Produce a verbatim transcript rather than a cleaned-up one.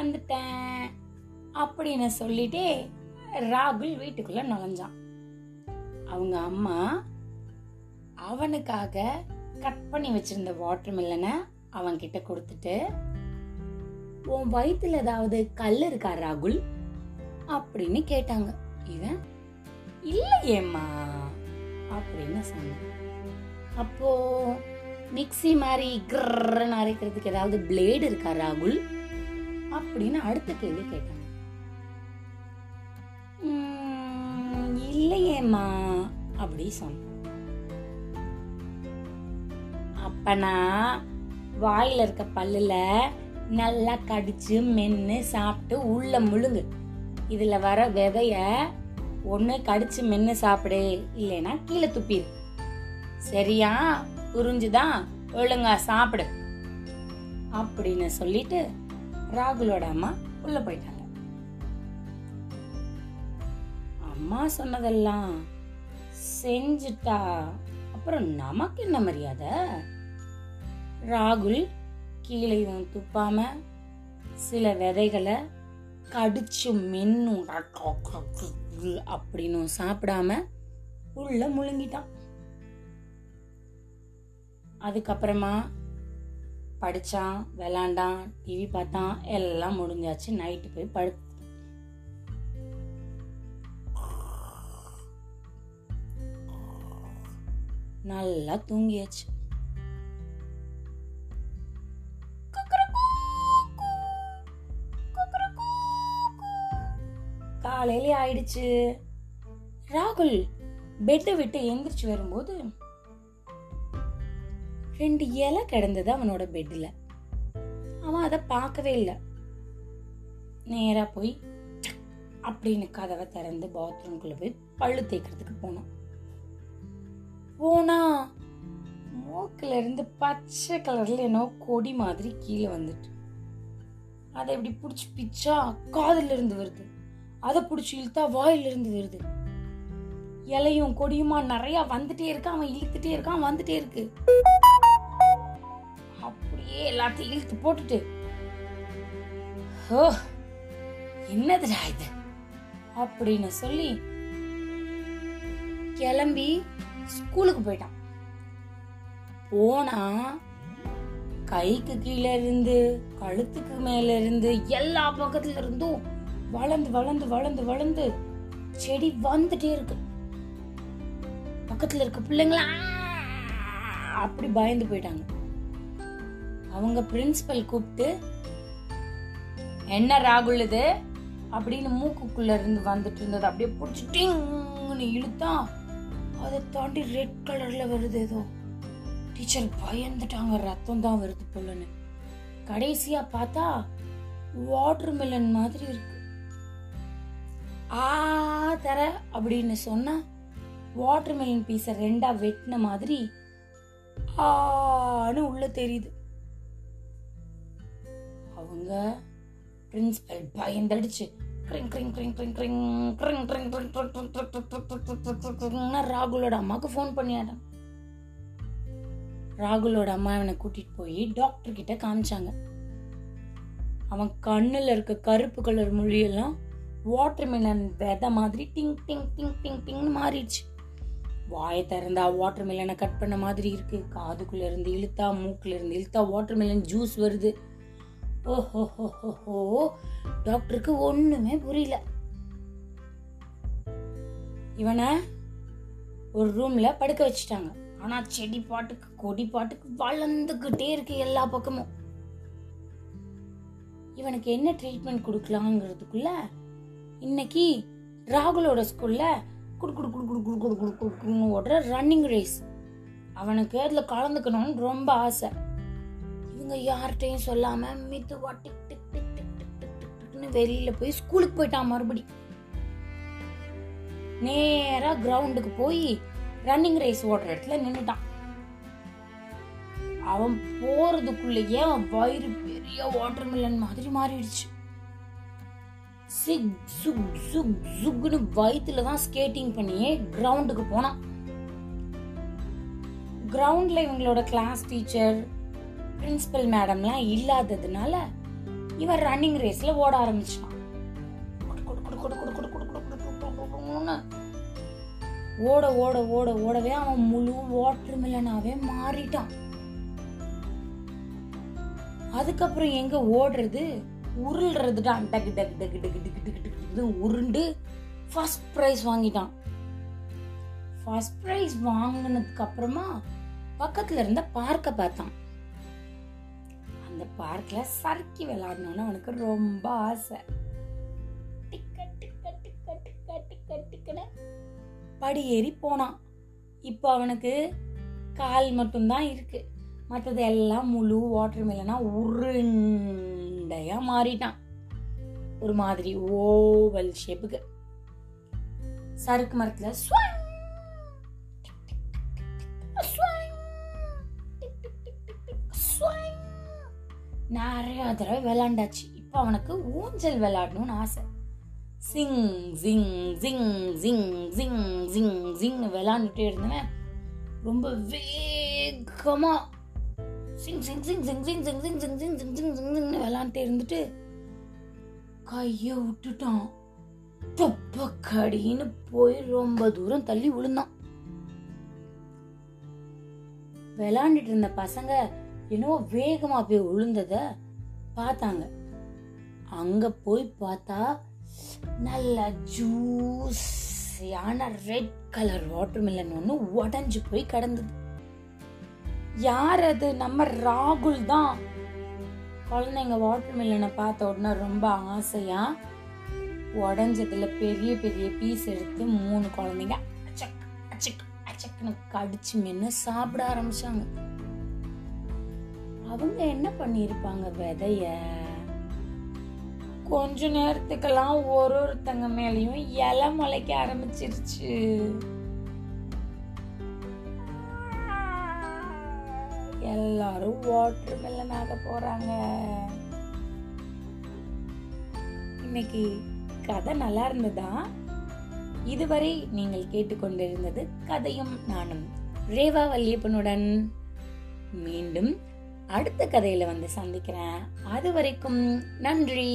வந்துட்டேன் அப்படின்னு சொல்லிட்டே ராகுல் வீட்டுக்குள்ள நுழைஞ்சான். அவங்க அம்மா அவனுக்காக கட் பண்ணி வச்சிருந்த வாட்டர் மில்லனை அவன் கிட்ட கொடுத்துட்டு, உன் வயிற்றுல ஏதாவது கல் இருக்கா ராகுல் அப்படின்னு கேட்டாங்க. இவன் இல்லையேம்மா அப்படின்னு சொன்னான். அப்போ மிக்ஸி மாதிரி கிரன்னு அரைக்கிறதுக்கு ஏதாவது பிளேடு இருக்கா ராகுல் அப்படின்னு அடுத்த கேள்வி கேட்டாங்க. இல்லையேம்மா அப்படி சொன்னான். அப்பனா வாயில இருக்க பல்லுல நல்லா கடிச்சு மென்னு சாப்பிட்டு உள்ள முழுங்கு, இதுல வர விதைய ஒண்ணு கடிச்சு மென்னு சாப்பிடு, இல்லைன்னா கீழே துப்பிடு, சரியா புரிஞ்சுதான், ஒழுங்கா சாப்பிடு அப்படின்னு சொல்லிட்டு ராகுலோட அம்மா உள்ள போயிட்டாங்க. அம்மா சொன்னதெல்லாம் செஞ்சுட்டா அப்புறம் நமக்கு என்ன மரியாதை? ராகுல் கீழையும் துப்பாம சில விதைகளை கடிச்சு மென்னும் அப்படின்னு சாப்பிடாம உள்ள முழுங்கிட்டான். அதுக்கப்புறமா படிச்சான், விளாண்டான், டிவி பார்த்தான், எல்லாம் முடிஞ்சாச்சு. நைட்டு போய் படு நல்லா தூங்கியாச்சு. காலையிலே ஆயிடுச்சு. ராகுல் பெட்டை விட்டு எந்திரிச்சு வரும்போது ரெண்டு இலை கிடந்தது அவனோட பெட்ல. அவன் அதை பார்க்கவே இல்லை. நேரா போய் அப்படின்னு கதவை திறந்து பாத்ரூம்குள்ள போய் பல்லு தேய்க்கிறதுக்கு போனான். போனா மூக்குல இருந்து பச்சை கலர்ல ஏன்னோ கொடி மாதிரி கீழே வந்துட்டு அதை இப்படி பிடிச்சி பிச்சா காதுல இருந்து வருது, அதை பிடிச்சி இழுத்தா வாயில இருந்து வருது. இலையும் கொடியுமா நிறைய வந்துட்டே இருக்கான். அவன் இழுத்துட்டே இருக்கான், வந்துட்டே இருக்கு. அப்படியே எல்லாத்தையும் இழுத்து போட்டுட்டு என்னதுடா இது அப்படின்னு சொல்லி கிளம்பி ஸ்கூலுக்கு போயிட்டான். போனா கைக்கு கீழே இருந்து கழுத்துக்கு மேல இருந்து எல்லா பக்கத்துல இருந்தும் வளர்ந்து வளர்ந்து வளர்ந்து வளர்ந்து செடி வந்துட்டே இருக்கு. பக்கத்துல இருக்க பிள்ளைங்களா அப்படி பயந்து போயிட்டாங்க. அவங்க பிரின்சிபல் கூப்பிட்டு, என்ன ராகுல் இது அப்படின்னு மூக்குக்குள்ள இருந்து வந்துட்டு இருந்தது அப்படியே பிடிச்சிட்டீங்கன்னு இழுத்தா அதை தாண்டி ரெட் கலர்ல வருது ஏதோ. டீச்சர் பயந்துட்டாங்க, ரத்தம் தான் வருது போலன்னு. கடைசியா பார்த்தா வாட்டர் மெலன் மாதிரி இருக்கு. ஆ தர அப்படின்னு சொன்னா வாட்டர் மெலன் பீஸ ரெண்டா வெட்டின மாதிரி ஆன்னு உள்ள தெரியுது. அவங்க பிரின்சிபல் பயந்துடுச்சு. ராகுலோட அம்மாக்கு ஃபோன் பண்ணியாட்டான். ராகுலோட அம்மா அவனை கூட்டிட்டு போய் டாக்டர் கிட்ட காமிச்சாங்க. அவன் கண்ணுல இருக்க கருப்பு கலர் முழியெல்லாம் வாட்டர் மெலன் விதை மாதிரி டிங் டிங் டிங் டிங் டிங்னு மாறிடுச்சு. வாயை திறந்தா வாட்டர் மெலனை கட் பண்ண மாதிரி இருக்கு. காதுக்குள்ள இருந்து இழுத்தா, மூக்குல இருந்து இழுத்தா வாட்டர் மெலன் ஜூஸ் வருது. ஓஹோ, டாக்டருக்கு ஒண்ணுமே புரியல. இவனை ஒரு ரூம்ல படுக்க வச்சுட்டாங்க. ஆனா செடி பாட்டுக்கு கொடி பாட்டுக்கு வளர்ந்துகிட்டே இருக்கு எல்லா பக்கமும். இவனுக்கு என்ன ட்ரீட்மெண்ட் கொடுக்கலாங்கிறதுக்குள்ள இன்னைக்கு ராகுலோட ஸ்கூல்ல குடுக்குடு குடுக்குடு குடுக்குடு குடுக்குடுன்னு ஓடுற ரன்னிங் ரேஸ், அவனுக்கு அதுல கலந்துக்கணும்னு ரொம்ப ஆசை. இவங்க யார்கிட்டையும் சொல்லாம மிதுவா டிக் டிக் டிக் டிக் டிக் டிக் டிக்னு வெளியில போய் ஸ்கூலுக்கு போயிட்டான். மறுபடி நேரா கிரவுண்டுக்கு போய் ரன்னிங் ரேஸ் ஓடுற இடத்துல நின்னுட்டான். அவன் போறதுக்குள்ளேயே அவன் வயிறு பெரிய வாட்டர் மில்லன் மாதிரி மாறிடுச்சு. சிக் சுக் சுக் சுக்னு வயிற்றுலதான் ஸ்கேட்டிங் பண்ணியே கிரவுண்டுக்கு போனான். கிரவுண்ட்ல இவங்களோட கிளாஸ் டீச்சர் பிரின்சிபல் மேடம்லாம் இல்லாததுனால இவர் ரன்னிங் ரேஸ்ல ஓட ஆரம்பிச்சான். ஓட ஓட ஓட ஓடவே அவன் முழு வாட்டர் மில்லனாவே மாறிட்டான். அதுக்கப்புறம் எங்க ஓடுறது உருள்றது தான் டக்கு டக்கு டக்கு டக்கு டக்கு டக்கு டக்கு உருண்டு ஃபர்ஸ்ட் பிரைஸ் வாங்கிட்டான். ஃபர்ஸ்ட் பிரைஸ் வாங்கினதுக்கு அப்புறமா பக்கத்துல இருந்த பார்க்க பார்த்தான். அந்த பார்க்ல சறுக்கி விளையாடணும்னு அவனுக்கு ரொம்ப ஆசை. படி ஏறி போனான். இப்போ அவனுக்கு கால் மட்டும்தான் இருக்கு, மற்றது எல்லாம் முழு வாட்டர் மில்லனா உருண்டையா மாறிட்டான். ஒரு மாதிரி ஓவல் ஷேப்புக்கு சறுக்கு மரத்துல நிறைய தடவை விளாண்டாச்சு. இப்போ அவனுக்கு ஊஞ்சல் விளையாடணும்னு ஆசை. சிங் ஜிங் ஜிங் ஜிங் ஜிங் ஜிங் ஜிங்னு விளாண்டுட்டே இருந்தவன் ரொம்ப வேகமா சிங் சிங் சிங் சிங் சிங் சிங் சிங் சிங் சிங் சிங் சிங் ஜிங்னு விளாண்டுட்டே இருந்துட்டு கையை விட்டுட்டான். தொப்ப கடின்னு போய் ரொம்ப தூரம் தள்ளி விழுந்தான். விளாண்டுட்டு இருந்த பசங்க என்னவோ வேகமா போய் விழுந்தத பார்த்தாங்க. அங்க போய் பார்த்தா நல்ல ஜூஸியான ரெட் கலர் வாட்டர் மில்லன் ஒண்ணு உடஞ்சு போய் கிடந்தது. யார் அது? நம்ம ராகுல் தான். குழந்தைங்க வாட்டர் மில்லனை பார்த்த உடனே ரொம்ப ஆசையா உடஞ்சதுல பெரிய பெரிய பீஸ் எடுத்து மூணு குழந்தைங்க அச்சக் அச்சக் அச்சக்குன்னு கடிச்சு மென்னு சாப்பிட ஆரம்பிச்சாங்க. அவங்க என்ன பண்ணிருப்பாங்க, விதைய கொஞ்ச நேரத்துக்கெல்லாம் ஒரு ஒருத்தங்க மேலயும் இலை முளைக்க ஆரம்பிச்சிருச்சு. எல்லாரும் வாட்டர் மெல்லன் ஆக போறாங்க. இன்னைக்கு கதை நல்லா இருந்ததா? இதுவரை நீங்கள் கேட்டுக்கொண்டிருந்தது கதையும் நானும், ரேவா வல்லியப்பனுடன். மீண்டும் அடுத்த கதையில வந்து சந்திக்கிறேன். அது வரைக்கும் நன்றி.